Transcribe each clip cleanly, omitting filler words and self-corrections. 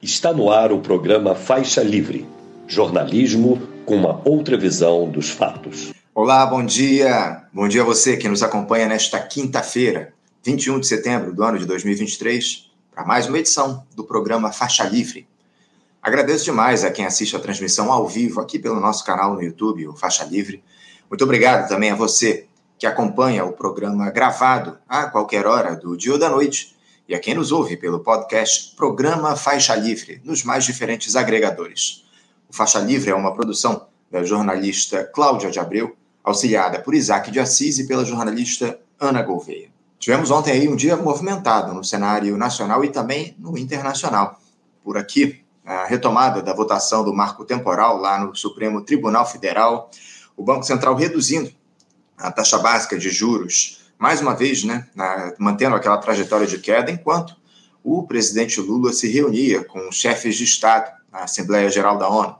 Está no ar o programa Faixa Livre, jornalismo com uma outra visão dos fatos. Olá, bom dia. Bom dia a você que nos acompanha nesta quinta-feira, 21 de setembro do ano de 2023, para mais uma edição do programa Faixa Livre. Agradeço demais a quem assiste a transmissão ao vivo aqui pelo nosso canal no YouTube, o Faixa Livre. Muito obrigado também a você que acompanha o programa gravado a qualquer hora do dia ou da noite, e a quem nos ouve pelo podcast Programa Faixa Livre, nos mais diferentes agregadores. O Faixa Livre é uma produção da jornalista Cláudia de Abreu, auxiliada por Isaac de Assis e pela jornalista Ana Gouveia. Tivemos ontem aí um dia movimentado no cenário nacional e também no internacional. Por aqui, a retomada da votação do Marco Temporal lá no Supremo Tribunal Federal, o Banco Central reduzindo a taxa básica de juros, mais uma vez, né, mantendo aquela trajetória de queda, enquanto o presidente Lula se reunia com os chefes de Estado na Assembleia Geral da ONU.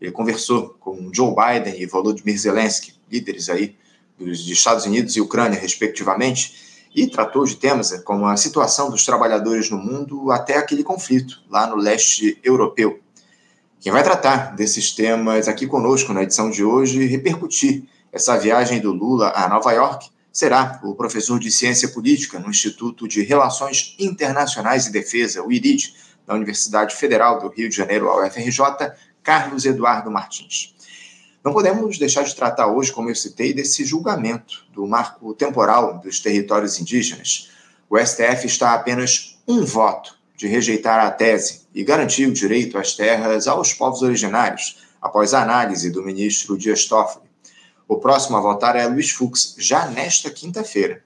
Ele conversou com Joe Biden e Volodymyr Zelensky, líderes aí dos Estados Unidos e Ucrânia, respectivamente, e tratou de temas como a situação dos trabalhadores no mundo até aquele conflito lá no leste europeu. Quem vai tratar desses temas aqui conosco na edição de hoje e repercutir essa viagem do Lula a Nova York será o professor de Ciência Política no Instituto de Relações Internacionais e Defesa, o IRID, da Universidade Federal do Rio de Janeiro, a UFRJ, Carlos Eduardo Martins. Não podemos deixar de tratar hoje, como eu citei, desse julgamento do marco temporal dos territórios indígenas. O STF está a apenas um voto de rejeitar a tese e garantir o direito às terras aos povos originários, após a análise do ministro Dias Toffoli. O próximo a votar é Luiz Fux, já nesta quinta-feira.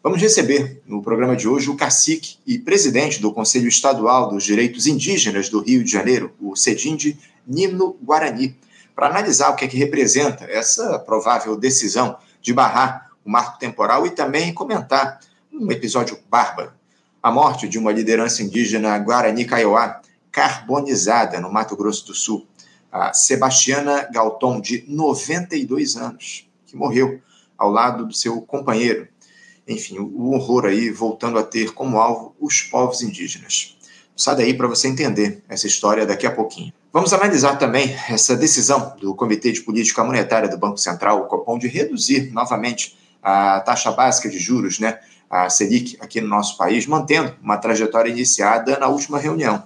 Vamos receber no programa de hoje o cacique e presidente do Conselho Estadual dos Direitos Indígenas do Rio de Janeiro, o Cedind, Nino Guarani, para analisar o que é que representa essa provável decisão de barrar o marco temporal e também comentar um episódio bárbaro, a morte de uma liderança indígena Guarani Kaiowá, carbonizada no Mato Grosso do Sul. A Sebastiana Galton, de 92 anos, que morreu ao lado do seu companheiro. Enfim, o horror aí voltando a ter como alvo os povos indígenas. Sai daí para você entender essa história daqui a pouquinho. Vamos analisar também essa decisão do Comitê de Política Monetária do Banco Central, o Copom, de reduzir novamente a taxa básica de juros, né, a Selic, aqui no nosso país, mantendo uma trajetória iniciada na última reunião.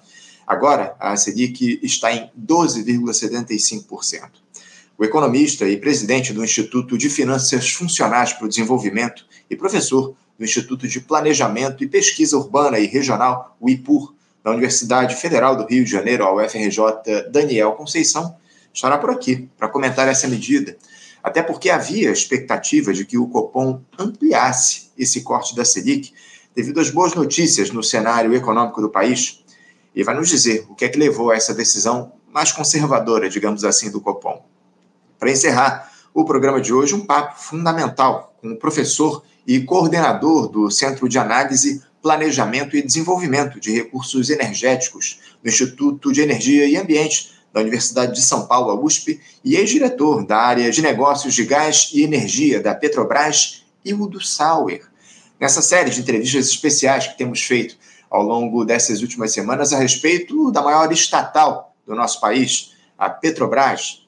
Agora, a Selic está em 12,75%. O economista e presidente do Instituto de Finanças Funcionais para o Desenvolvimento e professor do Instituto de Planejamento e Pesquisa Urbana e Regional, o IPPUR, da Universidade Federal do Rio de Janeiro, a UFRJ, Daniel Conceição, estará por aqui para comentar essa medida, até porque havia expectativa de que o Copom ampliasse esse corte da Selic devido às boas notícias no cenário econômico do país. E vai nos dizer o que é que levou a essa decisão mais conservadora, digamos assim, do Copom. Para encerrar o programa de hoje, um papo fundamental com o professor e coordenador do Centro de Análise, Planejamento e Desenvolvimento de Recursos Energéticos do Instituto de Energia e Ambiente da Universidade de São Paulo, a USP, e ex-diretor da área de negócios de gás e energia da Petrobras, Ildo Sauer. Nessa série de entrevistas especiais que temos feito ao longo dessas últimas semanas, a respeito da maior estatal do nosso país, a Petrobras,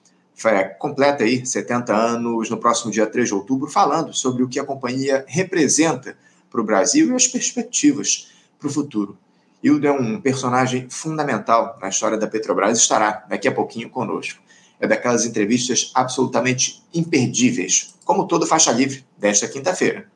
completa aí 70 anos no próximo dia 3 de outubro, falando sobre o que a companhia representa para o Brasil e as perspectivas para o futuro. Ildo é um personagem fundamental na história da Petrobras e estará daqui a pouquinho conosco. É daquelas entrevistas absolutamente imperdíveis, como todo Faixa Livre desta quinta-feira.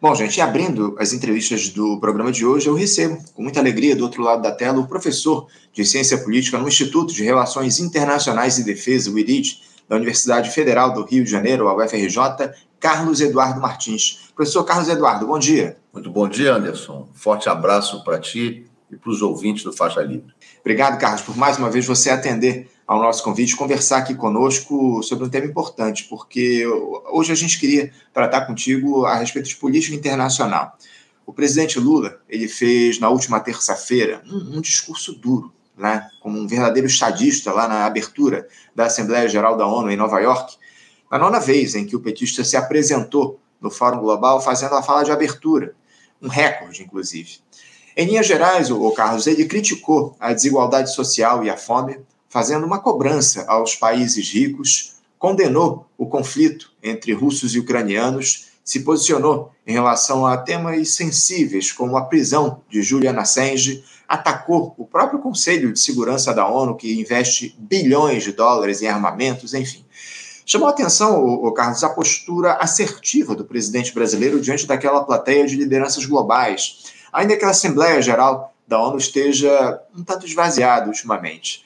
Bom, gente, abrindo as entrevistas do programa de hoje, eu recebo com muita alegria do outro lado da tela o professor de Ciência Política no Instituto de Relações Internacionais e Defesa, o IRID, da Universidade Federal do Rio de Janeiro, a UFRJ, Carlos Eduardo Martins. Professor Carlos Eduardo, bom dia. Muito bom dia, Anderson. Forte abraço para ti e para os ouvintes do Faixa Livre. Obrigado, Carlos, por mais uma vez você atender ao nosso convite, conversar aqui conosco sobre um tema importante, porque hoje a gente queria tratar contigo a respeito de política internacional. O presidente Lula, ele fez na última terça-feira um discurso duro, né, como um verdadeiro estadista lá na abertura da Assembleia Geral da ONU em Nova York, na nona vez em que o petista se apresentou no Fórum Global fazendo a fala de abertura. um recorde, inclusive. Em linhas gerais, o Carlos, ele criticou a desigualdade social e a fome, fazendo uma cobrança aos países ricos, condenou o conflito entre russos e ucranianos, se posicionou em relação a temas sensíveis, como a prisão de Julian Assange, atacou o próprio Conselho de Segurança da ONU, que investe bilhões de dólares em armamentos, enfim. Chamou a atenção, Carlos, a postura assertiva do presidente brasileiro diante daquela plateia de lideranças globais, ainda que a Assembleia Geral da ONU esteja um tanto esvaziada ultimamente.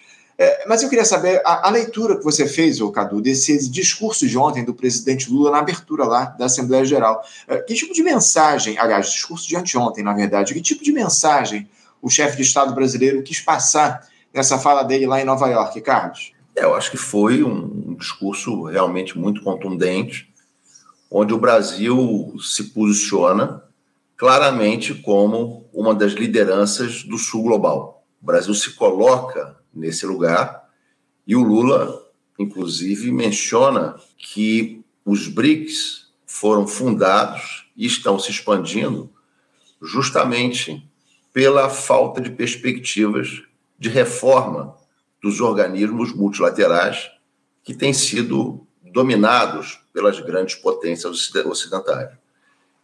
Mas eu queria saber a leitura que você fez, Cadu, desse discurso de ontem do presidente Lula na abertura lá da Assembleia Geral. Que tipo de mensagem, aliás, discurso de anteontem, na verdade, que tipo de mensagem o chefe de Estado brasileiro quis passar nessa fala dele lá em Nova York, Carlos? Eu acho que foi um discurso realmente muito contundente, onde o Brasil se posiciona claramente como uma das lideranças do Sul global. O Brasil se coloca nesse lugar, e o Lula, inclusive, menciona que os BRICS foram fundados e estão se expandindo justamente pela falta de perspectivas de reforma dos organismos multilaterais que têm sido dominados pelas grandes potências ocidentais.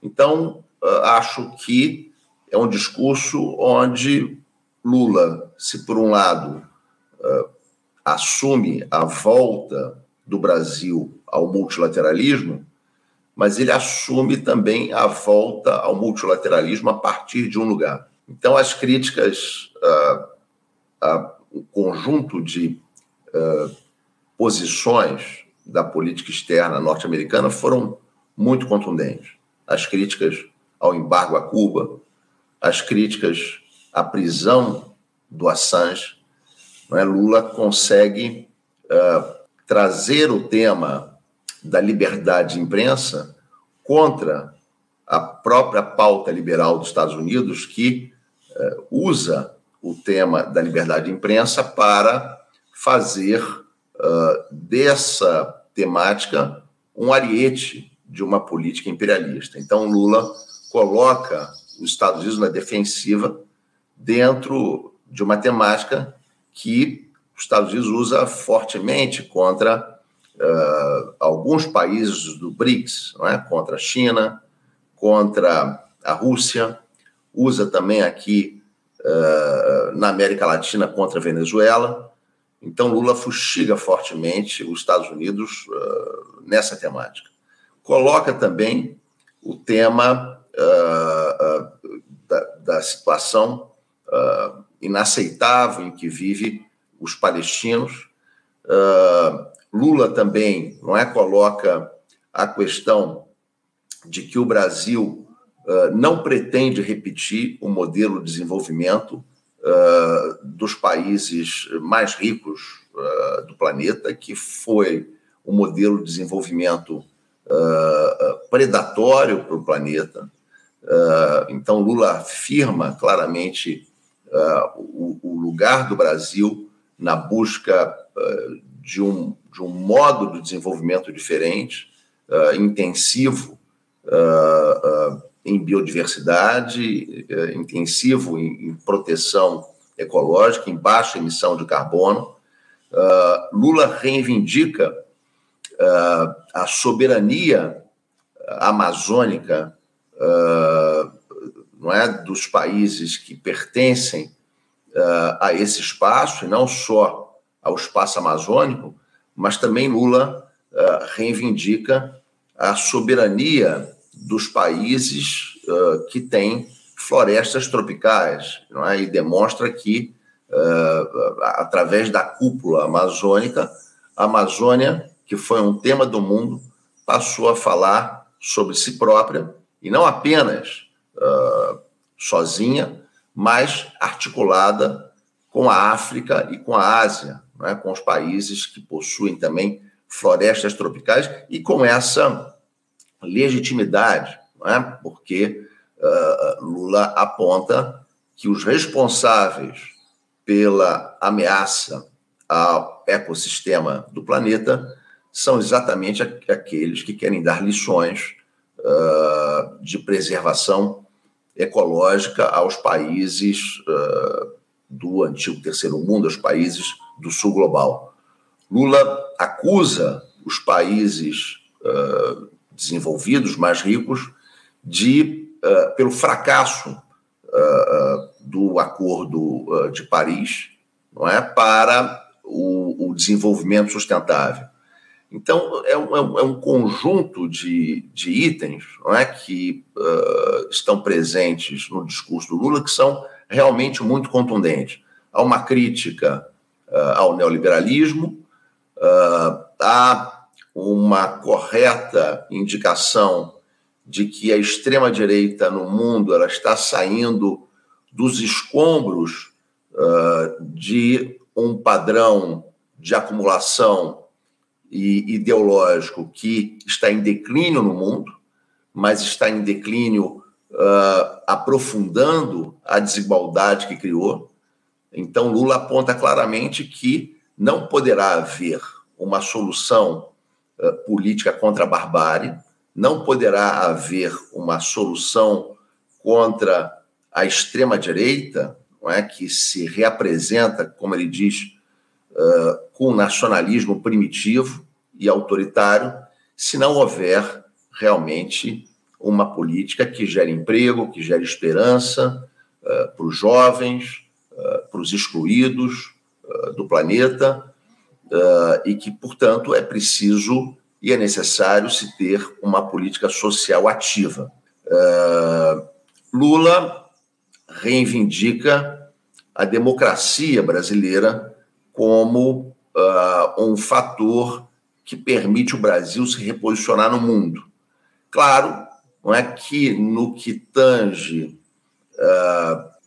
Então, acho que é um discurso onde Lula, se por um lado assume a volta do Brasil ao multilateralismo, mas ele assume também a volta ao multilateralismo a partir de um lugar. Então, as críticas, o conjunto de posições da política externa norte-americana foram muito contundentes. As críticas ao embargo a Cuba, as críticas à prisão do Assange, Lula consegue trazer o tema da liberdade de imprensa contra a própria pauta liberal dos Estados Unidos, que usa o tema da liberdade de imprensa para fazer dessa temática um ariete de uma política imperialista. Então, Lula coloca os Estados Unidos na defensiva dentro de uma temática que os Estados Unidos usa fortemente contra alguns países do BRICS, contra a China, contra a Rússia, usa também aqui na América Latina contra a Venezuela. Então, Lula fustiga fortemente os Estados Unidos nessa temática. Coloca também o tema da situação inaceitável em que vive os palestinos. Lula também coloca a questão de que o Brasil não pretende repetir o modelo de desenvolvimento dos países mais ricos do planeta, que foi o modelo de desenvolvimento predatório para o planeta. Então, Lula afirma claramente o lugar do Brasil na busca de um modo de desenvolvimento diferente, intensivo em biodiversidade, intensivo em proteção ecológica, em baixa emissão de carbono. Lula reivindica a soberania amazônica dos países que pertencem a esse espaço, e não só ao espaço amazônico, mas também Lula reivindica a soberania dos países que têm florestas tropicais, e demonstra que, através da cúpula amazônica, a Amazônia, que foi um tema do mundo, passou a falar sobre si própria, e não apenas sozinha, mas articulada com a África e com a Ásia, com os países que possuem também florestas tropicais, e com essa legitimidade, porque Lula aponta que os responsáveis pela ameaça ao ecossistema do planeta são exatamente aqueles que querem dar lições de preservação ecológica aos países do antigo terceiro mundo, aos países do sul global. Lula acusa os países desenvolvidos, mais ricos, pelo fracasso do Acordo de Paris, não é, para o desenvolvimento sustentável. Então, é um conjunto de itens, não é, que estão presentes no discurso do Lula, que são realmente muito contundentes. Há uma crítica ao neoliberalismo, há uma correta indicação de que a extrema-direita no mundo ela está saindo dos escombros de um padrão de acumulação ideológico que está em declínio no mundo, mas está em declínio aprofundando a desigualdade que criou. Então, Lula aponta claramente que não poderá haver uma solução política contra a barbárie, não poderá haver uma solução contra a extrema-direita, não é, que se reapresenta, como ele diz, com nacionalismo primitivo e autoritário, se não houver realmente uma política que gere emprego, que gere esperança para os jovens, para os excluídos do planeta, e que, portanto, é preciso e é necessário se ter uma política social ativa. Lula reivindica a democracia brasileira como um fator que permite o Brasil se reposicionar no mundo. Claro, não é que no que tange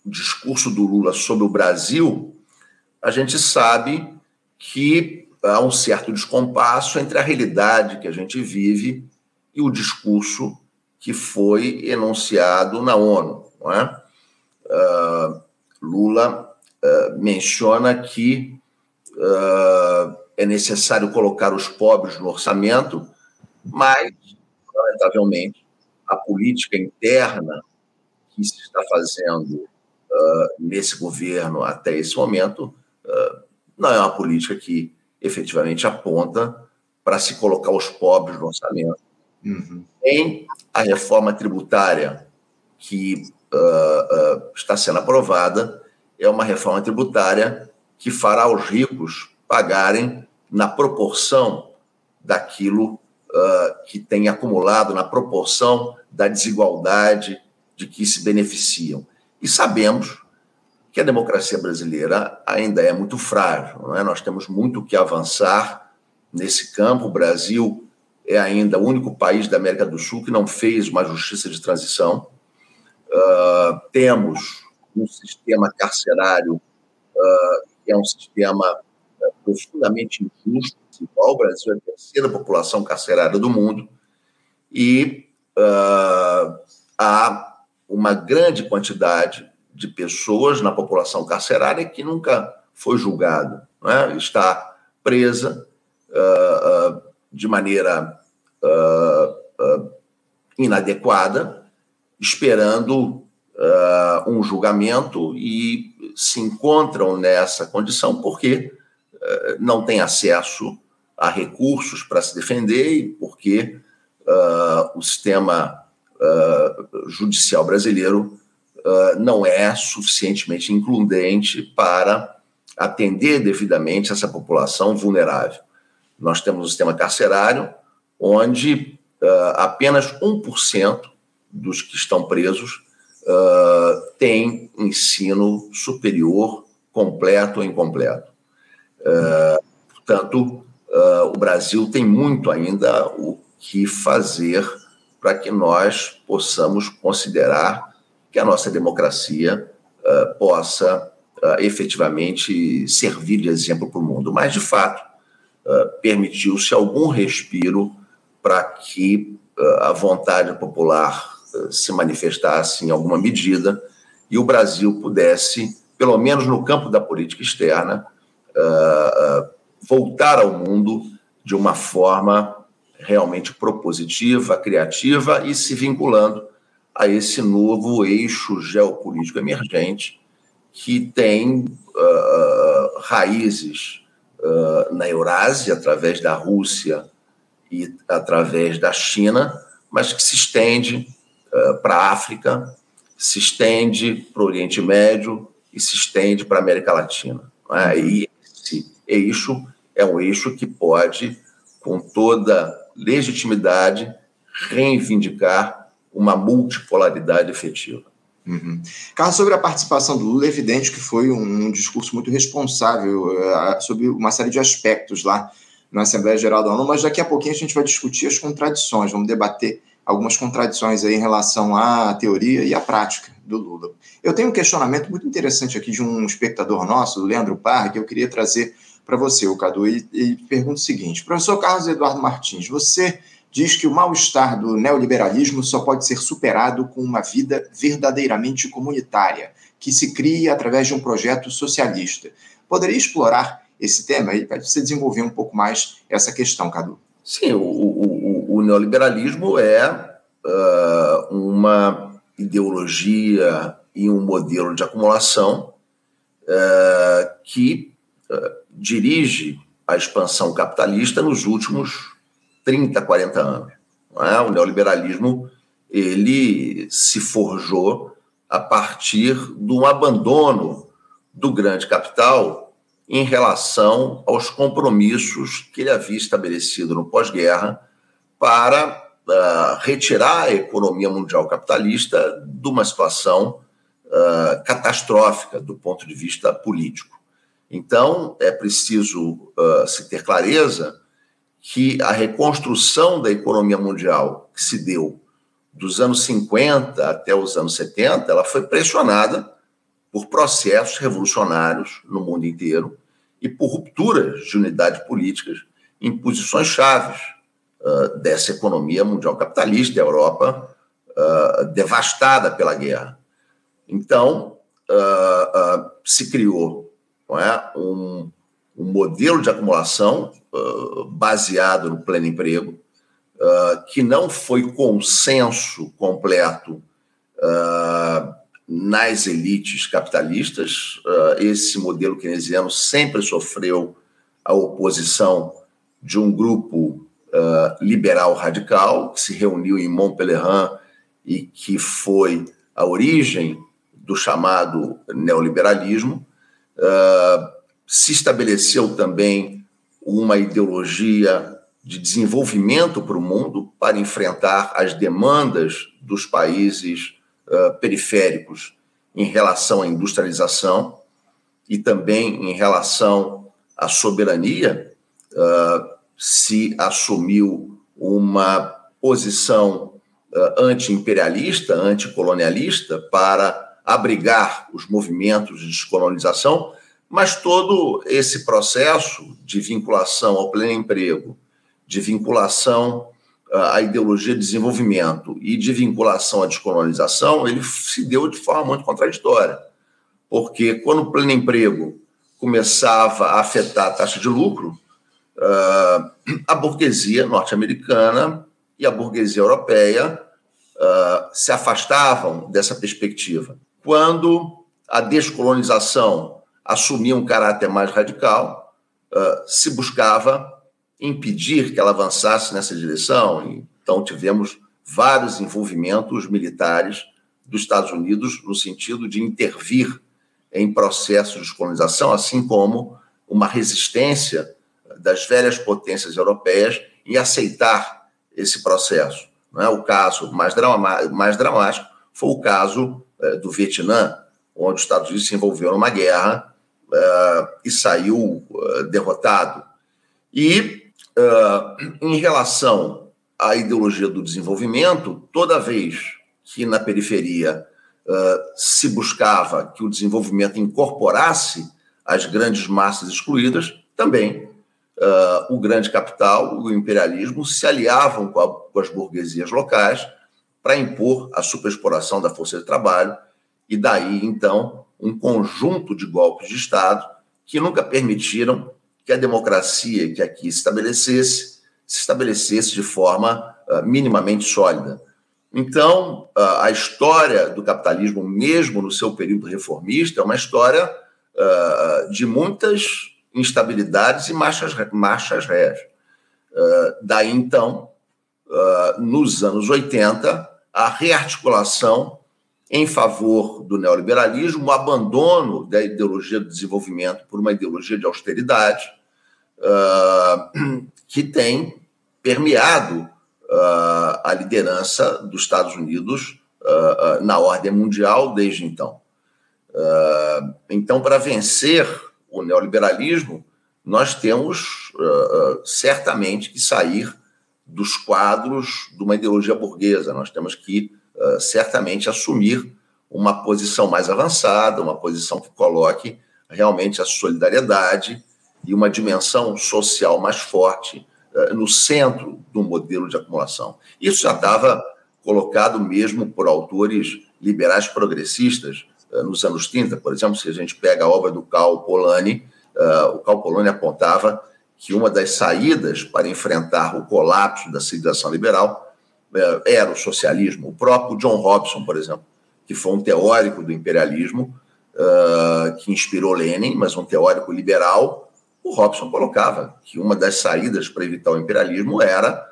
o discurso do Lula sobre o Brasil, a gente sabe que há um certo descompasso entre a realidade que a gente vive e o discurso que foi enunciado na ONU. Não é? Lula menciona que é necessário colocar os pobres no orçamento, mas, lamentavelmente, a política interna que se está fazendo nesse governo até esse momento não é uma política que efetivamente aponta para se colocar os pobres no orçamento. Uhum. Tem a reforma tributária que está sendo aprovada, é uma reforma tributária que fará os ricos pagarem na proporção daquilo que tem acumulado, na proporção da desigualdade de que se beneficiam. E sabemos que a democracia brasileira ainda é muito frágil, não é? Nós temos muito que avançar nesse campo. O Brasil é ainda o único país da América do Sul que não fez uma justiça de transição. Temos um sistema carcerário que é um sistema profundamente injusto. O Brasil é a terceira população carcerária do mundo e há uma grande quantidade de pessoas na população carcerária que nunca foi julgada, né? Está presa de maneira inadequada, esperando um julgamento, e se encontram nessa condição porque não têm acesso a recursos para se defender e porque o sistema judicial brasileiro não é suficientemente includente para atender devidamente essa população vulnerável. Nós temos um sistema carcerário onde apenas 1% dos que estão presos tem ensino superior, completo ou incompleto. Portanto, o Brasil tem muito ainda o que fazer para que nós possamos considerar que a nossa democracia possa efetivamente servir de exemplo para o mundo. Mas, de fato, permitiu-se algum respiro para que a vontade popular se manifestasse em alguma medida e o Brasil pudesse, pelo menos no campo da política externa, voltar ao mundo de uma forma realmente propositiva, criativa e se vinculando a esse novo eixo geopolítico emergente que tem raízes na Eurásia, através da Rússia e através da China, mas que se estende para a África, se estende para o Oriente Médio e se estende para a América Latina. E esse eixo é um eixo que pode, com toda legitimidade, reivindicar uma multipolaridade efetiva. Uhum. Carlos, sobre a participação do Lula, é evidente que foi um discurso muito responsável sobre uma série de aspectos lá na Assembleia Geral da ONU, mas daqui a pouquinho a gente vai discutir as contradições, vamos debater algumas contradições aí em relação à teoria e à prática do Lula. Eu tenho um questionamento muito interessante aqui de um espectador nosso, do Leandro Parra, que eu queria trazer para você, o Cadu. Ele pergunta o seguinte: professor Carlos Eduardo Martins, você diz que o mal-estar do neoliberalismo só pode ser superado com uma vida verdadeiramente comunitária, que se crie através de um projeto socialista. Poderia explorar esse tema aí para você desenvolver um pouco mais essa questão, Cadu? Sim, o neoliberalismo é uma ideologia e um modelo de acumulação que dirige a expansão capitalista nos últimos 30, 40 anos. Não é? O neoliberalismo ele se forjou a partir do abandono do grande capital em relação aos compromissos que ele havia estabelecido no pós-guerra para retirar a economia mundial capitalista de uma situação catastrófica do ponto de vista político. Então, é preciso se ter clareza que a reconstrução da economia mundial que se deu dos anos 50 até os anos 70, ela foi pressionada por processos revolucionários no mundo inteiro e por rupturas de unidades políticas em posições chaves dessa economia mundial capitalista, a Europa devastada pela guerra. Então, se criou, não é, um modelo de acumulação baseado no pleno emprego, que não foi consenso completo nas elites capitalistas. Esse modelo keynesiano sempre sofreu a oposição de um grupo liberal radical que se reuniu em Montpellier e que foi a origem do chamado neoliberalismo. Se estabeleceu também uma ideologia de desenvolvimento para o mundo para enfrentar as demandas dos países periféricos em relação à industrialização e também em relação à soberania. Se assumiu uma posição anti-imperialista, anticolonialista, para abrigar os movimentos de descolonização. Mas todo esse processo de vinculação ao pleno emprego, de vinculação à ideologia de desenvolvimento e de vinculação à descolonização, ele se deu de forma muito contraditória. Porque quando o pleno emprego começava a afetar a taxa de lucro, a burguesia norte-americana e a burguesia europeia se afastavam dessa perspectiva. Quando a descolonização assumia um caráter mais radical, se buscava impedir que ela avançasse nessa direção. Então, tivemos vários envolvimentos militares dos Estados Unidos no sentido de intervir em processos de descolonização, assim como uma resistência das velhas potências europeias em aceitar esse processo. O caso mais dramático foi o caso do Vietnã, onde os Estados Unidos se envolveu numa guerra e saiu derrotado. E, em relação à ideologia do desenvolvimento, toda vez que na periferia se buscava que o desenvolvimento incorporasse as grandes massas excluídas, também o grande capital, o imperialismo, se aliavam com as burguesias locais para impor a superexploração da força de trabalho. E daí, então, um conjunto de golpes de Estado que nunca permitiram que a democracia que aqui se estabelecesse de forma minimamente sólida. Então, a história do capitalismo, mesmo no seu período reformista, é uma história de muitas instabilidades e marchas réis. Daí, então, nos anos 80, a rearticulação em favor do neoliberalismo, o abandono da ideologia do desenvolvimento por uma ideologia de austeridade, que tem permeado a liderança dos Estados Unidos na ordem mundial desde então. Então, para vencer o neoliberalismo, nós temos certamente que sair dos quadros de uma ideologia burguesa, nós temos que certamente assumir uma posição mais avançada, uma posição que coloque realmente a solidariedade e uma dimensão social mais forte no centro do modelo de acumulação. Isso já estava colocado mesmo por autores liberais progressistas nos anos 30, por exemplo, se a gente pega a obra do Karl Polanyi, o Karl Polanyi apontava que uma das saídas para enfrentar o colapso da civilização liberal era o socialismo. O próprio John Robson, por exemplo, que foi um teórico do imperialismo, que inspirou Lenin, mas um teórico liberal. O Robson colocava que uma das saídas para evitar o imperialismo era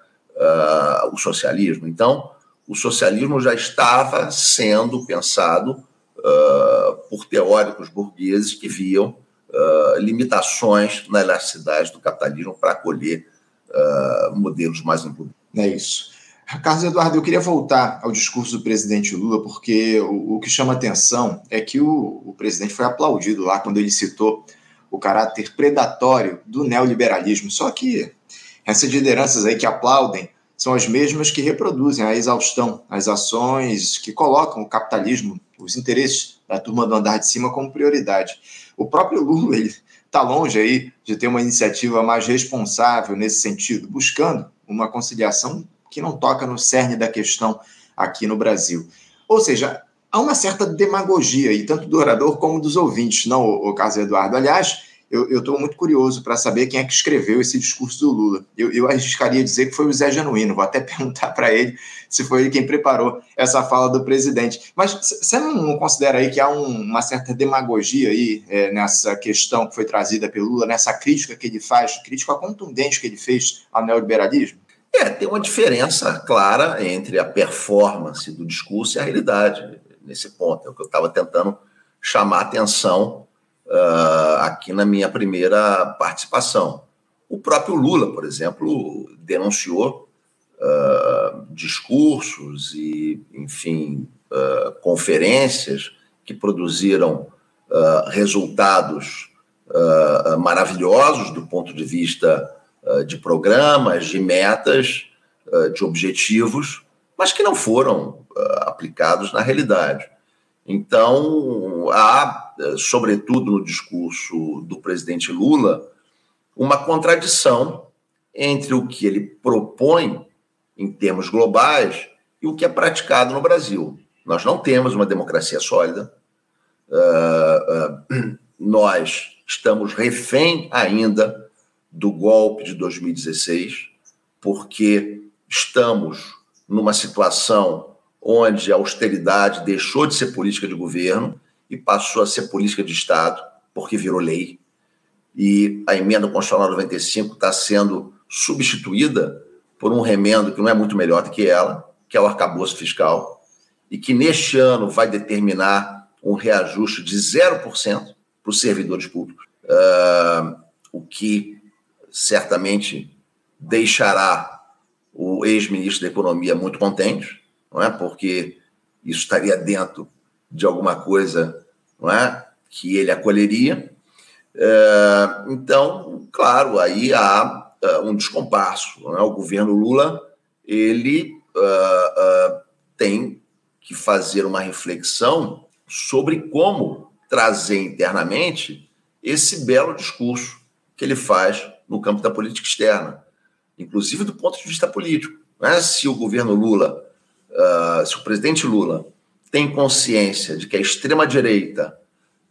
o socialismo. Então, o socialismo já estava sendo pensado por teóricos burgueses que viam limitações na elasticidade do capitalismo para acolher modelos mais inclusivos. É isso. Carlos Eduardo, eu queria voltar ao discurso do presidente Lula, porque o que chama atenção é que o presidente foi aplaudido lá quando ele citou o caráter predatório do neoliberalismo. Só que essas lideranças aí que aplaudem são as mesmas que reproduzem a exaustão, as ações que colocam o capitalismo, os interesses da turma do andar de cima como prioridade. O próprio Lula está longe aí de ter uma iniciativa mais responsável nesse sentido, buscando uma conciliação que não toca no cerne da questão aqui no Brasil. Ou seja, há uma certa demagogia aí, tanto do orador como dos ouvintes, não, o Carlos Eduardo? Aliás, eu estou muito curioso para saber quem é que escreveu esse discurso do Lula. Eu arriscaria dizer que foi o Zé Genuíno, vou até perguntar para ele se foi ele quem preparou essa fala do presidente. Mas você não considera aí que há uma certa demagogia aí nessa questão que foi trazida pelo Lula, nessa crítica que ele faz, crítica contundente que ele fez ao neoliberalismo? Tem uma diferença clara entre a performance do discurso e a realidade. Nesse ponto, é o que eu estava tentando chamar a atenção aqui na minha primeira participação. O próprio Lula, por exemplo, denunciou discursos e, enfim, conferências que produziram resultados maravilhosos do ponto de vista de programas, de metas, de objetivos, mas que não foram aplicados na realidade. Então, há, sobretudo no discurso do presidente Lula, uma contradição entre o que ele propõe em termos globais e o que é praticado no Brasil. Nós não temos uma democracia sólida, nós estamos refém ainda do golpe de 2016, porque estamos numa situação onde a austeridade deixou de ser política de governo e passou a ser política de Estado, porque virou lei. E a emenda constitucional 95 está sendo substituída por um remendo que não é muito melhor do que ela, que é o arcabouço fiscal, e que neste ano vai determinar um reajuste de 0% para os servidores públicos, o que certamente deixará o ex-ministro da Economia muito contente, não é? Porque isso estaria dentro de alguma coisa, não é? Que ele acolheria. Então, claro, aí há um descompasso. Não é? O governo Lula ele tem que fazer uma reflexão sobre como trazer internamente esse belo discurso que ele faz no campo da política externa, inclusive do ponto de vista político. Não é? Se o governo Lula se o presidente Lula tem consciência de que a extrema-direita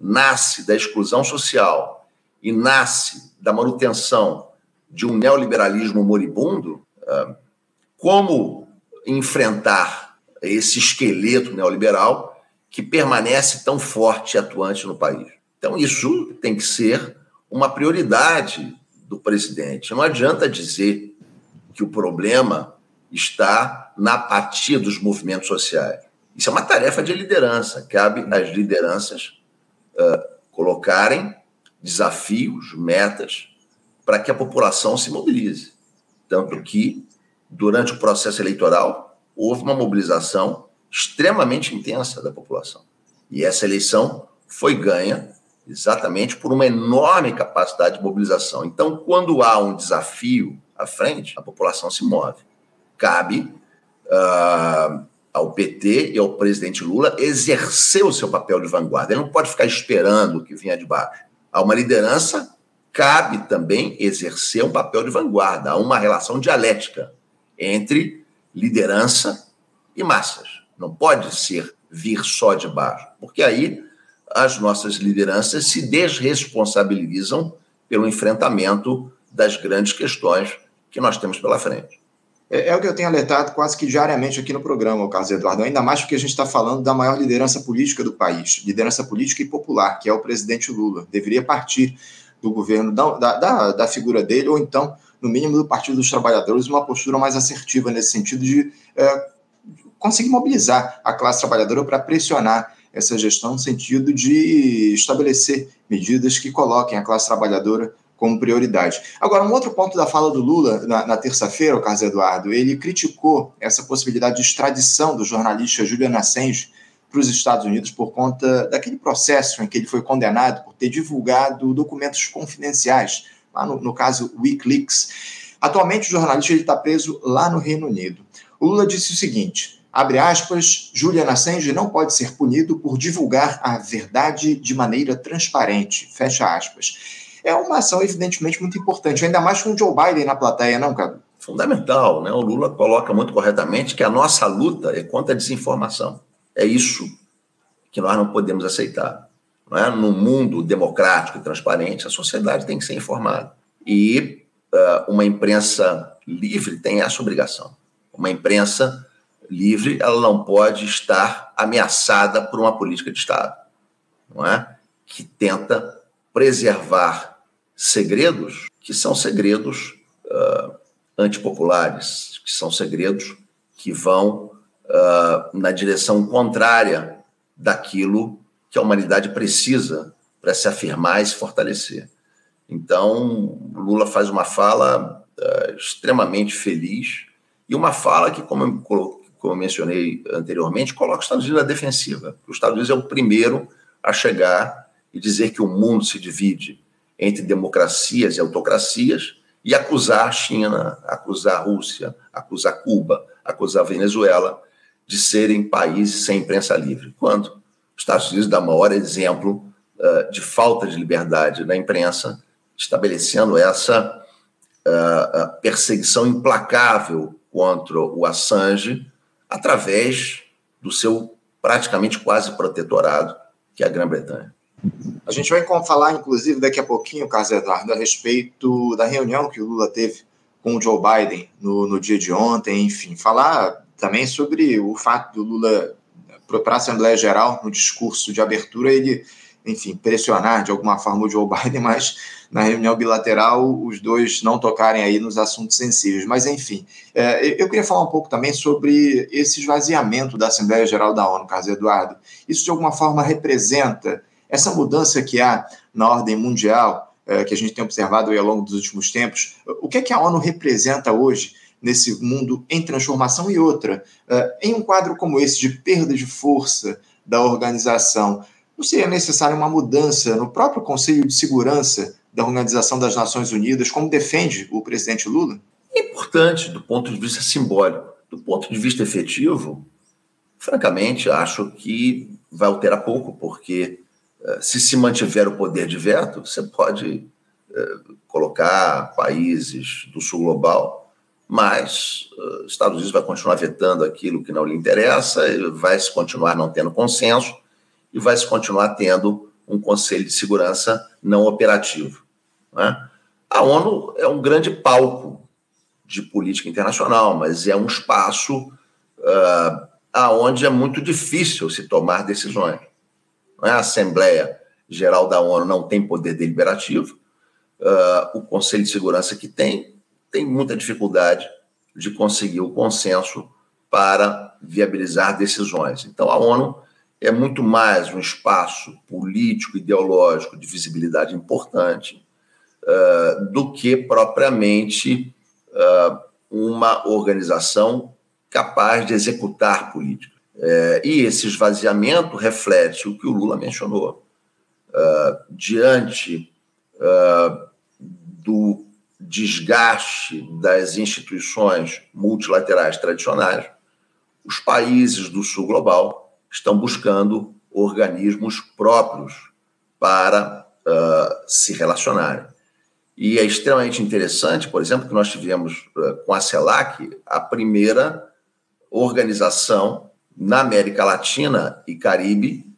nasce da exclusão social e nasce da manutenção de um neoliberalismo moribundo, como enfrentar esse esqueleto neoliberal que permanece tão forte e atuante no país. Então, isso tem que ser uma prioridade do presidente. Não adianta dizer que o problema está na apatia dos movimentos sociais. Isso é uma tarefa de liderança. Cabe às lideranças colocarem desafios, metas, para que a população se mobilize. Tanto que, durante o processo eleitoral, houve uma mobilização extremamente intensa da população. E essa eleição foi ganha exatamente por uma enorme capacidade de mobilização. Então, quando há um desafio à frente, a população se move. Cabe ao PT e ao presidente Lula exercer o seu papel de vanguarda. Ele não pode ficar esperando o que vinha de baixo. Há uma liderança, cabe também exercer um papel de vanguarda. Há uma relação dialética entre liderança e massas. Não pode vir só de baixo, porque aí as nossas lideranças se desresponsabilizam pelo enfrentamento das grandes questões que nós temos pela frente. É o que eu tenho alertado quase que diariamente aqui no programa, Carlos Eduardo, ainda mais porque a gente está falando da maior liderança política do país, liderança política e popular, que é o presidente Lula. Deveria partir do governo, da figura dele, ou então, no mínimo, do Partido dos Trabalhadores, uma postura mais assertiva nesse sentido de conseguir mobilizar a classe trabalhadora para pressionar essa gestão no sentido de estabelecer medidas que coloquem a classe trabalhadora como prioridade. Agora, um outro ponto da fala do Lula na terça-feira, o Carlos Eduardo, ele criticou essa possibilidade de extradição do jornalista Julian Assange para os Estados Unidos por conta daquele processo em que ele foi condenado por ter divulgado documentos confidenciais, lá no caso WikiLeaks. Atualmente, o jornalista está preso lá no Reino Unido. O Lula disse o seguinte, abre aspas, Julian Assange não pode ser punido por divulgar a verdade de maneira transparente, fecha aspas. É uma ação, evidentemente, muito importante, ainda mais com o Joe Biden na plateia, não, Cadu? Fundamental, né? O Lula coloca muito corretamente que a nossa luta é contra a desinformação. É isso que nós não podemos aceitar. Não é? Num mundo democrático e transparente, a sociedade tem que ser informada. E uma imprensa livre tem essa obrigação. Uma imprensa livre, ela não pode estar ameaçada por uma política de Estado, não é? Que tenta preservar segredos que são segredos antipopulares, que são segredos que vão na direção contrária daquilo que a humanidade precisa para se afirmar e se fortalecer. Então, Lula faz uma fala extremamente feliz e uma fala que, como eu mencionei anteriormente, coloca os Estados Unidos na defensiva. Os Estados Unidos é o primeiro a chegar e dizer que o mundo se divide entre democracias e autocracias, e acusar a China, acusar a Rússia, acusar Cuba, acusar a Venezuela de serem países sem imprensa livre. Quando os Estados Unidos dá o maior exemplo de falta de liberdade na imprensa, estabelecendo essa perseguição implacável contra o Assange através do seu praticamente quase protetorado, que é a Grã-Bretanha. A gente vai falar, inclusive, daqui a pouquinho, Carlos Eduardo, a respeito da reunião que o Lula teve com o Joe Biden no dia de ontem, enfim, falar também sobre o fato do Lula, para a Assembleia Geral, no discurso de abertura, ele, enfim, pressionar de alguma forma o Joe Biden, mas na reunião bilateral os dois não tocarem aí nos assuntos sensíveis. Mas, enfim, eu queria falar um pouco também sobre esse esvaziamento da Assembleia Geral da ONU, Carlos Eduardo. Isso, de alguma forma, representa essa mudança que há na ordem mundial, que a gente tem observado ao longo dos últimos tempos, o que é que a ONU representa hoje nesse mundo em transformação e outra? Em um quadro como esse de perda de força da organização, não seria necessária uma mudança no próprio Conselho de Segurança da Organização das Nações Unidas, como defende o presidente Lula? É importante do ponto de vista simbólico. Do ponto de vista efetivo, francamente, acho que vai alterar pouco, porque se mantiver o poder de veto, você pode colocar países do sul global, mas os Estados Unidos vai continuar vetando aquilo que não lhe interessa, vai se continuar não tendo consenso e vai se continuar tendo um Conselho de Segurança não operativo, né? A ONU é um grande palco de política internacional, mas é um espaço aonde é muito difícil se tomar decisões. A Assembleia Geral da ONU não tem poder deliberativo, o Conselho de Segurança que tem muita dificuldade de conseguir o consenso para viabilizar decisões. Então, a ONU é muito mais um espaço político, ideológico, de visibilidade importante, do que propriamente uma organização capaz de executar política. E esse esvaziamento reflete o que o Lula mencionou. Diante do desgaste das instituições multilaterais tradicionais, os países do sul global estão buscando organismos próprios para se relacionarem. E é extremamente interessante, por exemplo, que nós tivemos com a Selac a primeira organização na América Latina e Caribe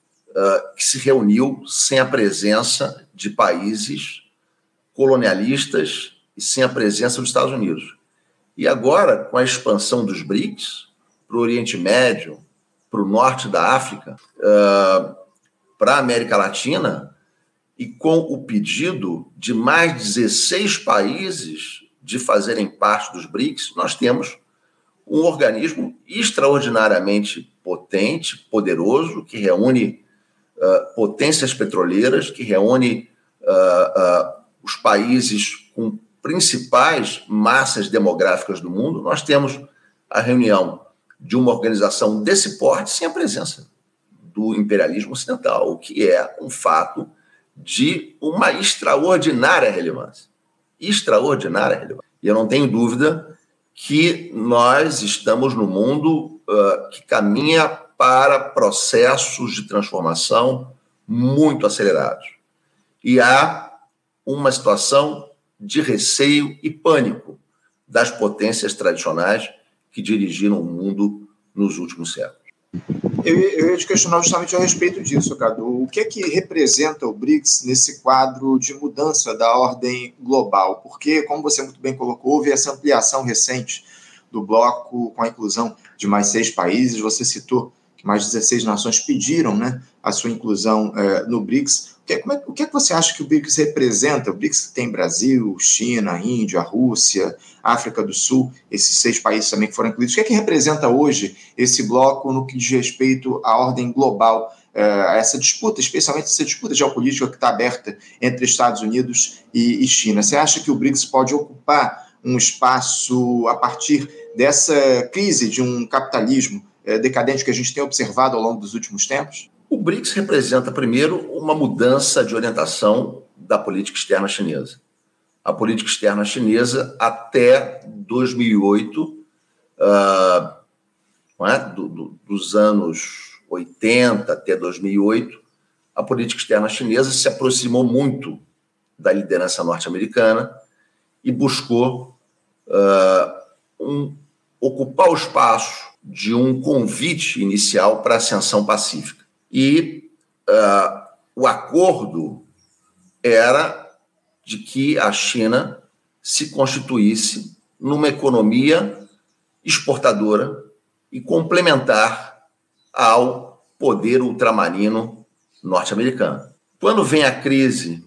que se reuniu sem a presença de países colonialistas e sem a presença dos Estados Unidos. E agora, com a expansão dos BRICS para o Oriente Médio, para o norte da África, para a América Latina, e com o pedido de mais 16 países de fazerem parte dos BRICS, nós temos um organismo extraordinariamente potente, poderoso, que reúne potências petroleiras, que reúne os países com principais massas demográficas do mundo. Nós temos a reunião de uma organização desse porte sem a presença do imperialismo ocidental, o que é um fato de uma extraordinária relevância. Extraordinária relevância. E eu não tenho dúvida que nós estamos no mundo que caminha para processos de transformação muito acelerados. E há uma situação de receio e pânico das potências tradicionais que dirigiram o mundo nos últimos séculos. Eu ia te questionar justamente a respeito disso, Cadu. O que representa o BRICS nesse quadro de mudança da ordem global? Porque, como você muito bem colocou, houve essa ampliação recente do bloco com a inclusão de mais 6 países. Você citou que mais 16 nações pediram, né, a sua inclusão no BRICS. O que você acha que o BRICS representa? O BRICS tem Brasil, China, Índia, Rússia, África do Sul, esses 6 países também que foram incluídos. O que representa hoje esse bloco no que diz respeito à ordem global, a essa disputa, especialmente essa disputa geopolítica que está aberta entre Estados Unidos e China? Você acha que o BRICS pode ocupar um espaço a partir dessa crise de um capitalismo decadente que a gente tem observado ao longo dos últimos tempos? O BRICS representa, primeiro, uma mudança de orientação da política externa chinesa. A política externa chinesa, até 2008, dos anos 80 até 2008, a política externa chinesa se aproximou muito da liderança norte-americana e buscou ocupar o espaço de um convite inicial para a ascensão pacífica. E o acordo era de que a China se constituísse numa economia exportadora e complementar ao poder ultramarino norte-americano. Quando vem a crise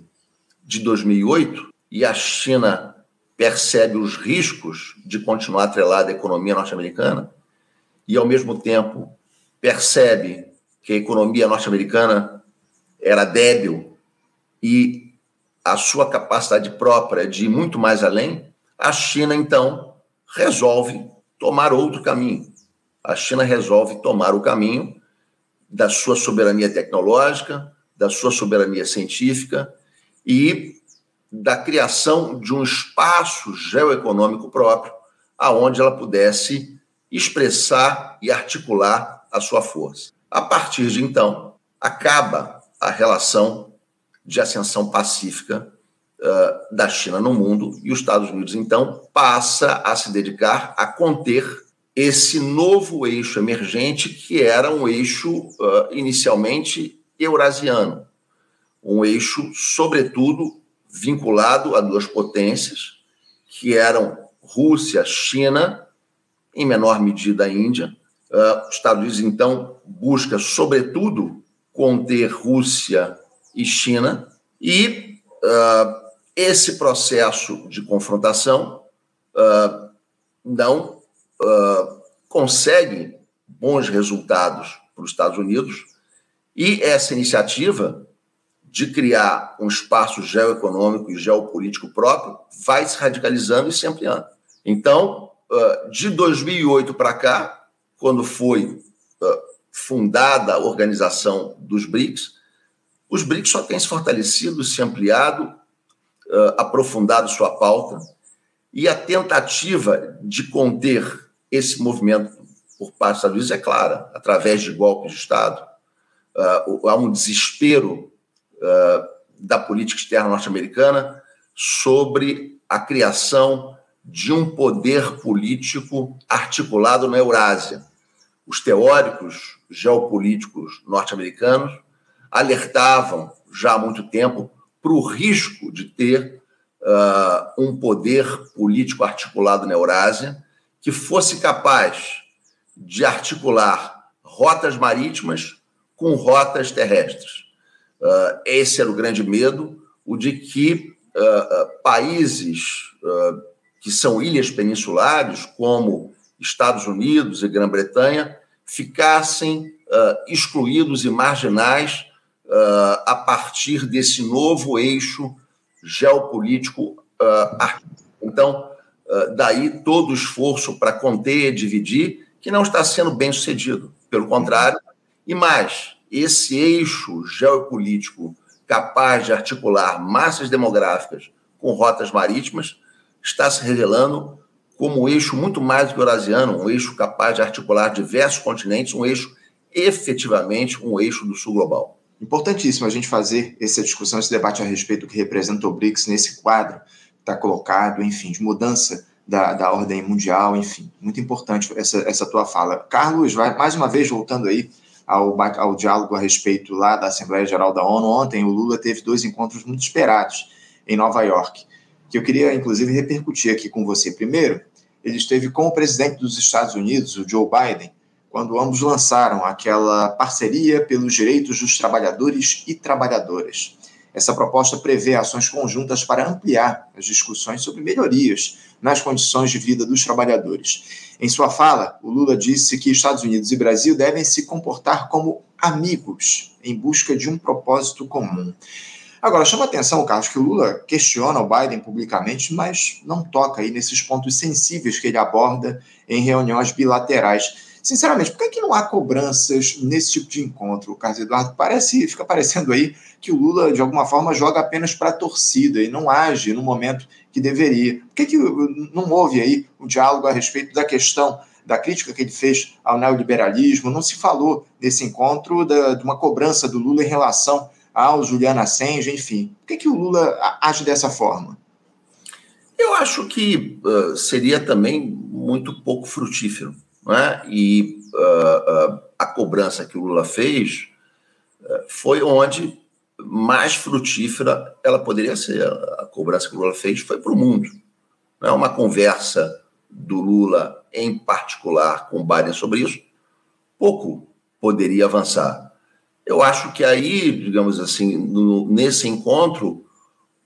de 2008 e a China percebe os riscos de continuar atrelada à economia norte-americana e, ao mesmo tempo, percebe que a economia norte-americana era débil e a sua capacidade própria de ir muito mais além, a China, então, resolve tomar outro caminho. A China resolve tomar o caminho da sua soberania tecnológica, da sua soberania científica e da criação de um espaço geoeconômico próprio aonde ela pudesse expressar e articular a sua força. A partir de então, acaba a relação de ascensão pacífica da China no mundo e os Estados Unidos, então, passa a se dedicar a conter esse novo eixo emergente que era um eixo inicialmente eurasiano, um eixo, sobretudo, vinculado a 2 potências, que eram Rússia, China, em menor medida a Índia, Os Estados Unidos, então, busca, sobretudo, conter Rússia e China, e esse processo de confrontação não consegue bons resultados para os Estados Unidos, e essa iniciativa de criar um espaço geoeconômico e geopolítico próprio vai se radicalizando e se ampliando. Então, de 2008 para cá, quando foi fundada a organização dos BRICS, os BRICS só têm se fortalecido, se ampliado, aprofundado sua pauta, e a tentativa de conter esse movimento por parte dos Estados Unidos é clara, através de golpes de Estado. Há um desespero da política externa norte-americana sobre a criação de um poder político articulado na Eurásia. Os teóricos geopolíticos norte-americanos alertavam já há muito tempo para o risco de ter um poder político articulado na Eurásia que fosse capaz de articular rotas marítimas com rotas terrestres. Esse era o grande medo, o de que países que são ilhas peninsulares, como Estados Unidos e Grã-Bretanha, ficassem excluídos e marginais a partir desse novo eixo geopolítico. Então, daí todo o esforço para conter e dividir, que não está sendo bem sucedido, pelo contrário. E mais, esse eixo geopolítico capaz de articular massas demográficas com rotas marítimas está se revelando como um eixo muito mais do que eurasiano, um eixo capaz de articular diversos continentes, um eixo efetivamente um eixo do sul global. Importantíssimo a gente fazer essa discussão, esse debate a respeito do que representa o BRICS nesse quadro que está colocado, enfim, de mudança da ordem mundial, enfim. Muito importante essa tua fala. Carlos, vai mais uma vez voltando aí ao diálogo a respeito lá da Assembleia Geral da ONU. Ontem o Lula teve dois encontros muito esperados em Nova York, que eu queria, inclusive, repercutir aqui com você. Primeiro, ele esteve com o presidente dos Estados Unidos, o Joe Biden, quando ambos lançaram aquela parceria pelos direitos dos trabalhadores e trabalhadoras. Essa proposta prevê ações conjuntas para ampliar as discussões sobre melhorias nas condições de vida dos trabalhadores. Em sua fala, o Lula disse que Estados Unidos e Brasil devem se comportar como amigos em busca de um propósito comum. Agora, chama a atenção, Carlos, que o Lula questiona o Biden publicamente, mas não toca aí nesses pontos sensíveis que ele aborda em reuniões bilaterais. Sinceramente, por que é que não há cobranças nesse tipo de encontro, Carlos Eduardo? Fica parecendo aí que o Lula, de alguma forma, joga apenas para a torcida e não age no momento que deveria. Por que é que não houve aí um diálogo a respeito da questão da crítica que ele fez ao neoliberalismo? Não se falou nesse encontro de uma cobrança do Lula em relação ao Julian Assange, enfim. Por que é que o Lula age dessa forma? Eu acho que seria também muito pouco frutífero. Né? E a cobrança que o Lula fez foi onde mais frutífera ela poderia ser. A cobrança que o Lula fez foi para o mundo. Né? Uma conversa do Lula, em particular, com o Biden sobre isso, pouco poderia avançar. Eu acho que aí, digamos assim, nesse encontro,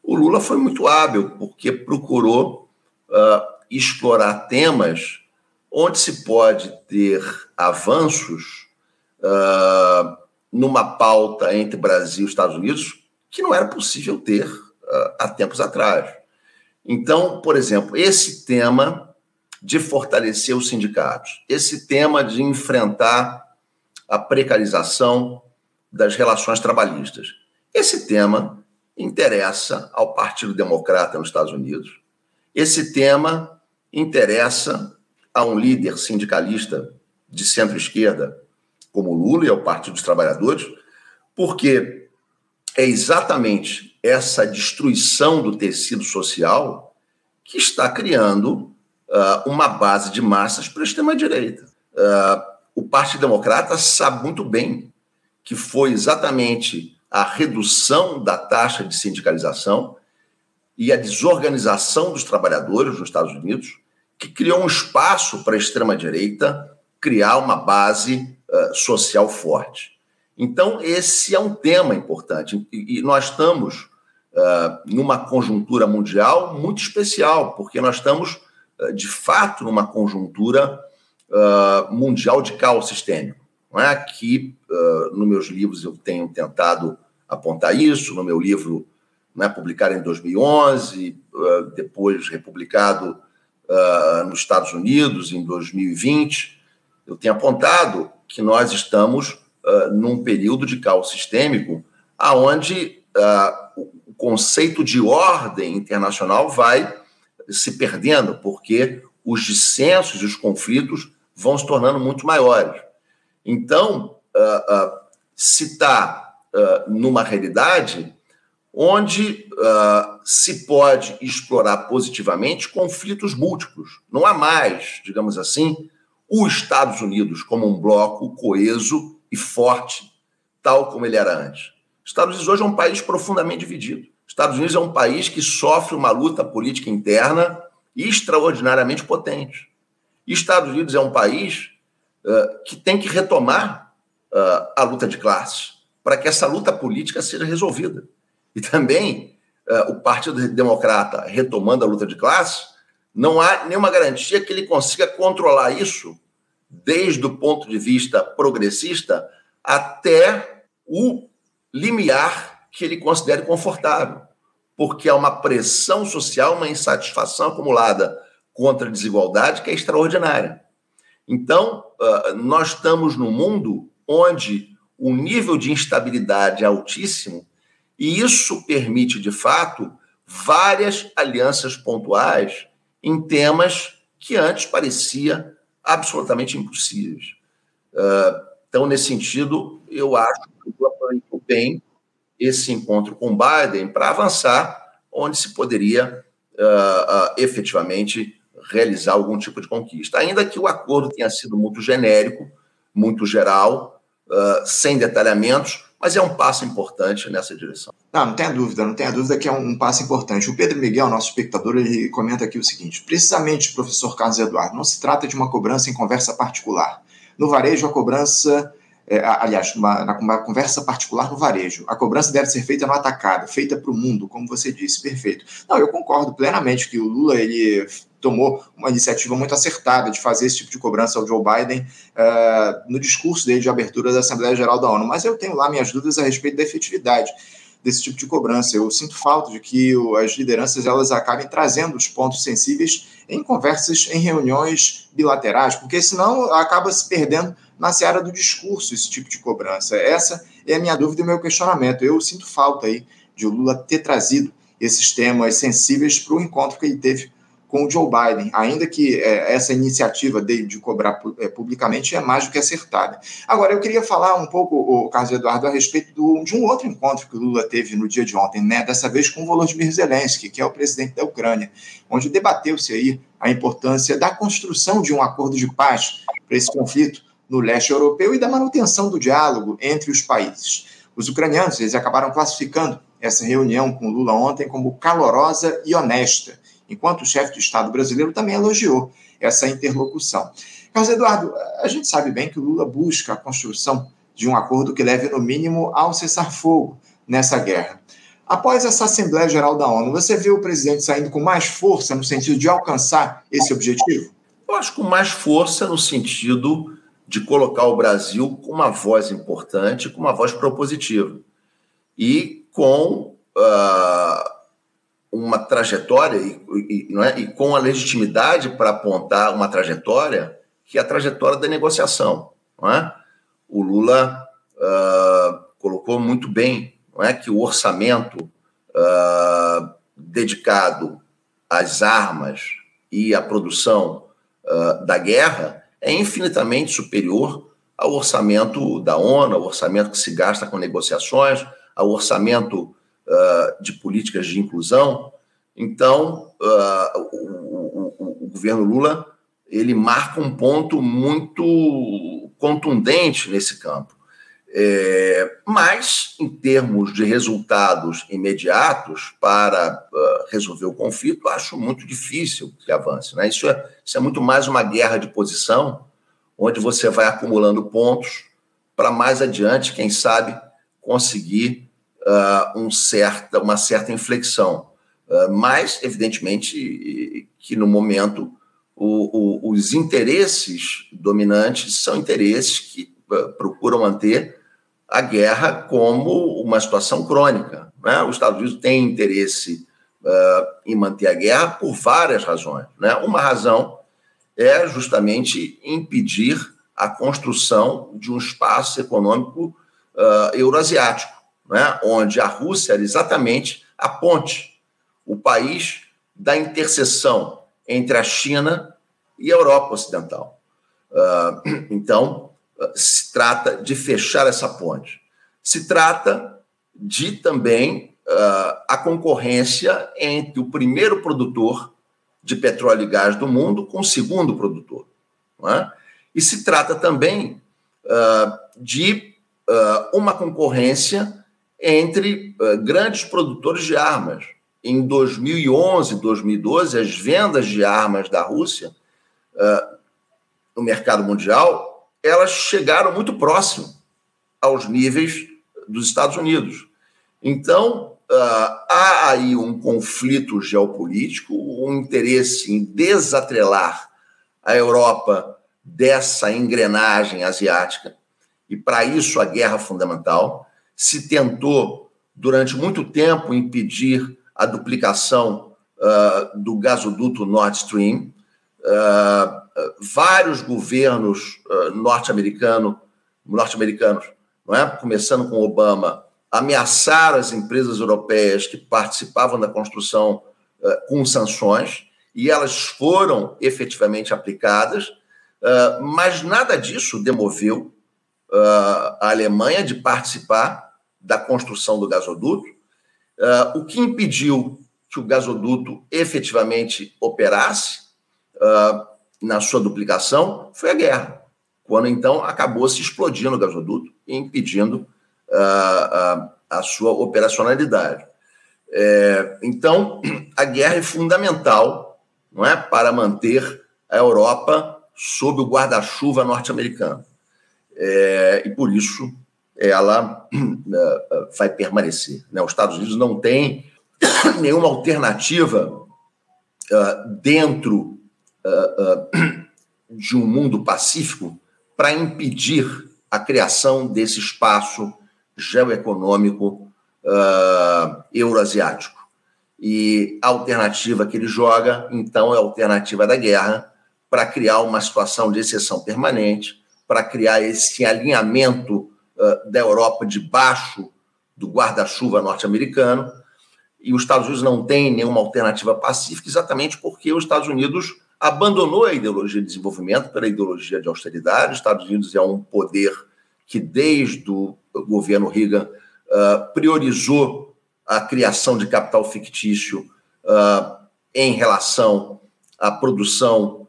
o Lula foi muito hábil, porque procurou explorar temas onde se pode ter avanços numa pauta entre Brasil e Estados Unidos que não era possível ter há tempos atrás. Então, por exemplo, esse tema de fortalecer os sindicatos, esse tema de enfrentar a precarização das relações trabalhistas, esse tema interessa ao Partido Democrata nos Estados Unidos, esse tema interessa a um líder sindicalista de centro-esquerda como Lula e ao Partido dos Trabalhadores, porque é exatamente essa destruição do tecido social que está criando uma base de massas para a extrema-direita. O Partido Democrata sabe muito bem que foi exatamente a redução da taxa de sindicalização e a desorganização dos trabalhadores nos Estados Unidos que criou um espaço para a extrema-direita criar uma base social forte. Então, esse é um tema importante. E nós estamos numa conjuntura mundial muito especial, porque nós estamos, de fato, numa conjuntura mundial de caos sistêmico. Não é? Que, nos meus livros, eu tenho tentado apontar isso, no meu livro, né, publicado em 2011, depois republicado nos Estados Unidos, em 2020, eu tenho apontado que nós estamos num período de caos sistêmico, onde o conceito de ordem internacional vai se perdendo, porque os dissensos e os conflitos vão se tornando muito maiores. Então, se está numa realidade onde se pode explorar positivamente conflitos múltiplos. Não há mais, digamos assim, os Estados Unidos como um bloco coeso e forte, tal como ele era antes. Estados Unidos hoje é um país profundamente dividido. Estados Unidos é um país que sofre uma luta política interna extraordinariamente potente. E Estados Unidos é um país que tem que retomar a luta de classes para que essa luta política seja resolvida. E também o Partido Democrata retomando a luta de classes, não há nenhuma garantia que ele consiga controlar isso desde o ponto de vista progressista até o limiar que ele considere confortável, porque há uma pressão social, uma insatisfação acumulada contra a desigualdade que é extraordinária. Então, nós estamos num mundo onde o nível de instabilidade é altíssimo e isso permite, de fato, várias alianças pontuais em temas que antes parecia absolutamente impossíveis. Então, nesse sentido, eu acho que o Lula aproveitou bem esse encontro com Biden para avançar onde se poderia efetivamente realizar algum tipo de conquista. Ainda que o acordo tenha sido muito genérico, muito geral, sem detalhamentos, mas é um passo importante nessa direção. Não tenha dúvida, não tenha dúvida que é um passo importante. O Pedro Miguel, nosso espectador, ele comenta aqui o seguinte: precisamente, professor Carlos Eduardo, não se trata de uma cobrança em conversa particular. No varejo, a cobrança... uma conversa particular no varejo. A cobrança deve ser feita no atacado, feita para o mundo, como você disse, perfeito. Não, eu concordo plenamente que o Lula ele tomou uma iniciativa muito acertada de fazer esse tipo de cobrança ao Joe Biden no discurso dele de abertura da Assembleia Geral da ONU, mas eu tenho lá minhas dúvidas a respeito da efetividade desse tipo de cobrança. Eu sinto falta de que as lideranças elas acabem trazendo os pontos sensíveis em conversas, em reuniões bilaterais, porque senão acaba se perdendo na seara do discurso esse tipo de cobrança. Essa é a minha dúvida e o meu questionamento. Eu sinto falta aí de o Lula ter trazido esses temas sensíveis para o encontro que ele teve com o Joe Biden, ainda que essa iniciativa dele de cobrar publicamente é mais do que acertada. Agora, eu queria falar um pouco, Carlos Eduardo, a respeito de um outro encontro que o Lula teve no dia de ontem, né? Dessa vez com o Volodymyr Zelensky, que é o presidente da Ucrânia, onde debateu-se aí a importância da construção de um acordo de paz para esse conflito no leste europeu e da manutenção do diálogo entre os países. Os ucranianos, eles acabaram classificando essa reunião com o Lula ontem como calorosa e honesta, enquanto o chefe de Estado brasileiro também elogiou essa interlocução. Carlos Eduardo, a gente sabe bem que o Lula busca a construção de um acordo que leve, no mínimo, ao cessar-fogo nessa guerra. Após essa Assembleia Geral da ONU, você vê o presidente saindo com mais força no sentido de alcançar esse objetivo? Eu acho que com mais força no sentido de colocar o Brasil com uma voz importante, com uma voz propositiva e com... uma trajetória e com a legitimidade para apontar uma trajetória que é a trajetória da negociação. Não é? O Lula colocou muito bem, não é, que o orçamento dedicado às armas e à produção da guerra é infinitamente superior ao orçamento da ONU, ao orçamento que se gasta com negociações, ao orçamento de políticas de inclusão. Então, o governo Lula ele marca um ponto muito contundente nesse campo. Mas, em termos de resultados imediatos para resolver o conflito, acho muito difícil que avance, né? Isso é muito mais uma guerra de posição onde você vai acumulando pontos para mais adiante, quem sabe, conseguir uma certa inflexão. Mas, evidentemente, que no momento os interesses dominantes são interesses que procuram manter a guerra como uma situação crônica, né? Os Estados Unidos têm interesse em manter a guerra por várias razões, né? Uma razão é justamente impedir a construção de um espaço econômico euroasiático, né? Onde a Rússia era exatamente a ponte, o país da interseção entre a China e a Europa Ocidental. Então, se trata de fechar essa ponte. Se trata de também a concorrência entre o primeiro produtor de petróleo e gás do mundo com o segundo produtor, não é? E se trata também de uma concorrência entre grandes produtores de armas. Em 2011, 2012, as vendas de armas da Rússia no mercado mundial, elas chegaram muito próximo aos níveis dos Estados Unidos. Então, há aí um conflito geopolítico, um interesse em desatrelar a Europa dessa engrenagem asiática, e para isso a guerra fundamental. Se tentou, durante muito tempo, impedir a duplicação do gasoduto Nord Stream. Vários governos norte-americanos, não é? Começando com Obama, ameaçaram as empresas europeias que participavam da construção com sanções, e elas foram efetivamente aplicadas, mas nada disso demoveu a Alemanha de participar da construção do gasoduto, o que impediu que o gasoduto efetivamente operasse na sua duplicação foi a guerra, quando então acabou se explodindo o gasoduto e impedindo a sua operacionalidade. Então, a guerra é fundamental, não é, para manter a Europa sob o guarda-chuva norte-americano. E por isso ela vai permanecer, né? Os Estados Unidos não têm nenhuma alternativa dentro de um mundo pacífico para impedir a criação desse espaço geoeconômico euroasiático. E a alternativa que ele joga, então, é a alternativa da guerra, para criar uma situação de exceção permanente, para criar esse alinhamento da Europa debaixo do guarda-chuva norte-americano. E os Estados Unidos não têm nenhuma alternativa pacífica, exatamente porque os Estados Unidos abandonou a ideologia de desenvolvimento pela ideologia de austeridade. Os Estados Unidos é um poder que, desde o governo Reagan, priorizou a criação de capital fictício em relação à produção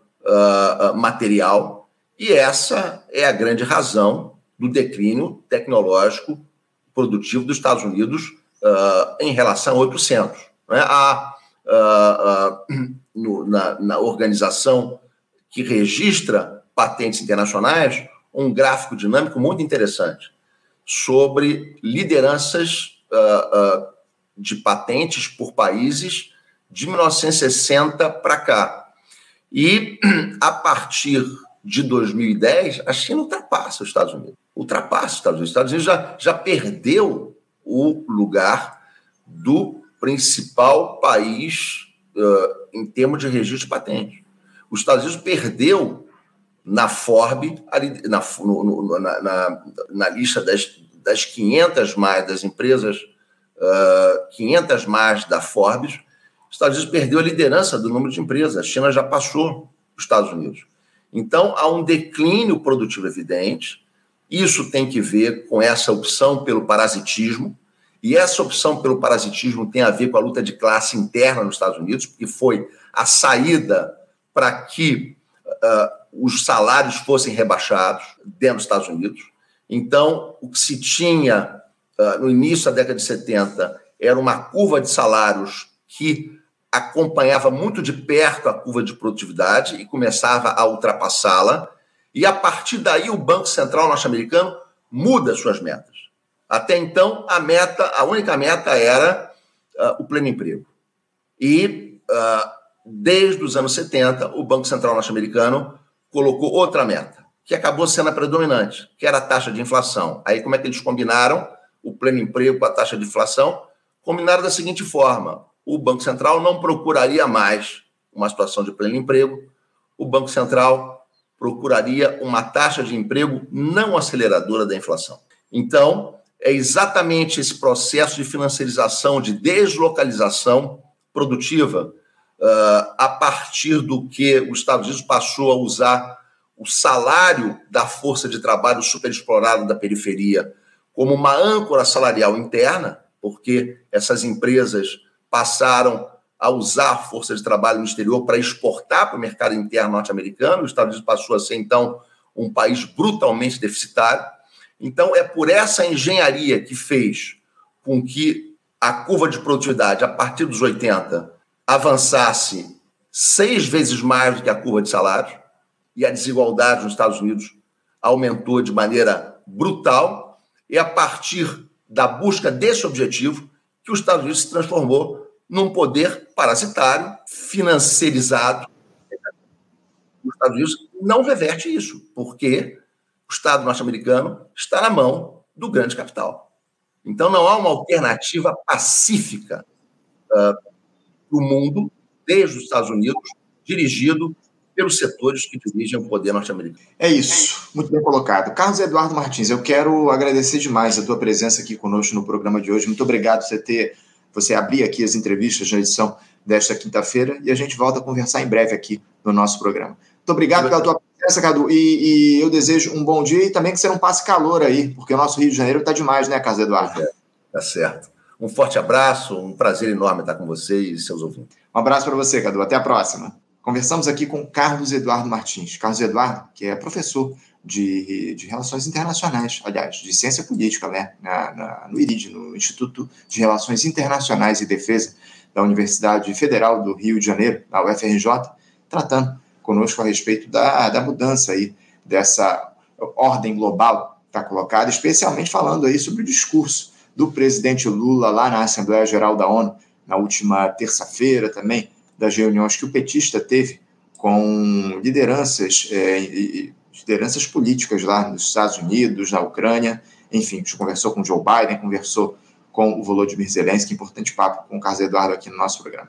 material, e essa é a grande razão do declínio tecnológico produtivo dos Estados Unidos em relação a outros centros, né? Na organização que registra patentes internacionais, um gráfico dinâmico muito interessante sobre lideranças de patentes por países de 1960 para cá. E, a partir de 2010, a China ultrapassa os Estados Unidos. Os Estados Unidos já perdeu o lugar do principal país em termos de registro de patente. Os Estados Unidos perdeu na Forbes, na lista das 500 mais das empresas, 500 mais da Forbes. Os Estados Unidos perdeu a liderança do número de empresas. A China já passou os Estados Unidos. Então, há um declínio produtivo evidente. Isso tem que ver com essa opção pelo parasitismo. E essa opção pelo parasitismo tem a ver com a luta de classe interna nos Estados Unidos, porque foi a saída para que os salários fossem rebaixados dentro dos Estados Unidos. Então, o que se tinha no início da década de 70 era uma curva de salários que acompanhava muito de perto a curva de produtividade e começava a ultrapassá-la, E a partir daí o Banco Central norte-americano muda suas metas. Até então, a única meta era o pleno emprego. E desde os anos 70, o Banco Central norte-americano colocou outra meta, que acabou sendo a predominante, que era a taxa de inflação. Aí como é que eles combinaram o pleno emprego com a taxa de inflação? Combinaram da seguinte forma: o Banco Central não procuraria mais uma situação de pleno emprego, o Banco Central procuraria uma taxa de emprego não aceleradora da inflação. Então, é exatamente esse processo de financiarização, de deslocalização produtiva, a partir do que os Estados Unidos passou a usar o salário da força de trabalho superexplorada da periferia como uma âncora salarial interna, porque essas empresas passaram a usar a força de trabalho no exterior para exportar para o mercado interno norte-americano. Os Estados Unidos passou a ser, então, um país brutalmente deficitário. Então, é por essa engenharia que fez com que a curva de produtividade, a partir dos 80, avançasse 6 vezes mais do que a curva de salário, e a desigualdade nos Estados Unidos aumentou de maneira brutal, e a partir da busca desse objetivo que os Estados Unidos se transformou num poder parasitário, financiarizado. Os Estados Unidos não reverte isso, porque o Estado norte-americano está na mão do grande capital. Então, não há uma alternativa pacífica para o mundo, desde os Estados Unidos, dirigido pelos setores que dirigem o poder norte-americano. É isso, muito bem colocado. Carlos Eduardo Martins, eu quero agradecer demais a tua presença aqui conosco no programa de hoje. Muito obrigado por você abrir aqui as entrevistas na edição desta quinta-feira, e a gente volta a conversar em breve aqui no nosso programa. Muito obrigado pela tua presença, Cadu, e eu desejo um bom dia e também que você não passe calor aí, porque o nosso Rio de Janeiro está demais, né, Carlos Eduardo? Tá certo. Um forte abraço, um prazer enorme estar com você e seus ouvintes. Um abraço para você, Cadu. Até a próxima. Conversamos aqui com Carlos Eduardo Martins. Carlos Eduardo, que é professor de Relações Internacionais, aliás, de Ciência Política, né? No IRID, no Instituto de Relações Internacionais e Defesa da Universidade Federal do Rio de Janeiro, na UFRJ, tratando conosco a respeito da mudança aí dessa ordem global que está colocada, especialmente falando aí sobre o discurso do presidente Lula lá na Assembleia Geral da ONU, na última terça-feira também, das reuniões que o petista teve com lideranças políticas lá nos Estados Unidos, na Ucrânia, enfim, a gente conversou com o Joe Biden, conversou com o Volodymyr Zelensky, importante papo com o Carlos Eduardo aqui no nosso programa.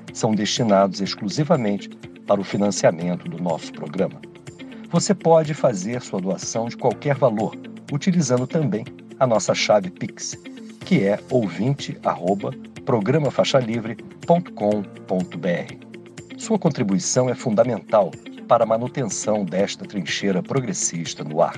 são destinados exclusivamente para o financiamento do nosso programa. Você pode fazer sua doação de qualquer valor, utilizando também a nossa chave Pix, que é ouvinte@programafaixalivre.com.br. Sua contribuição é fundamental para a manutenção desta trincheira progressista no ar.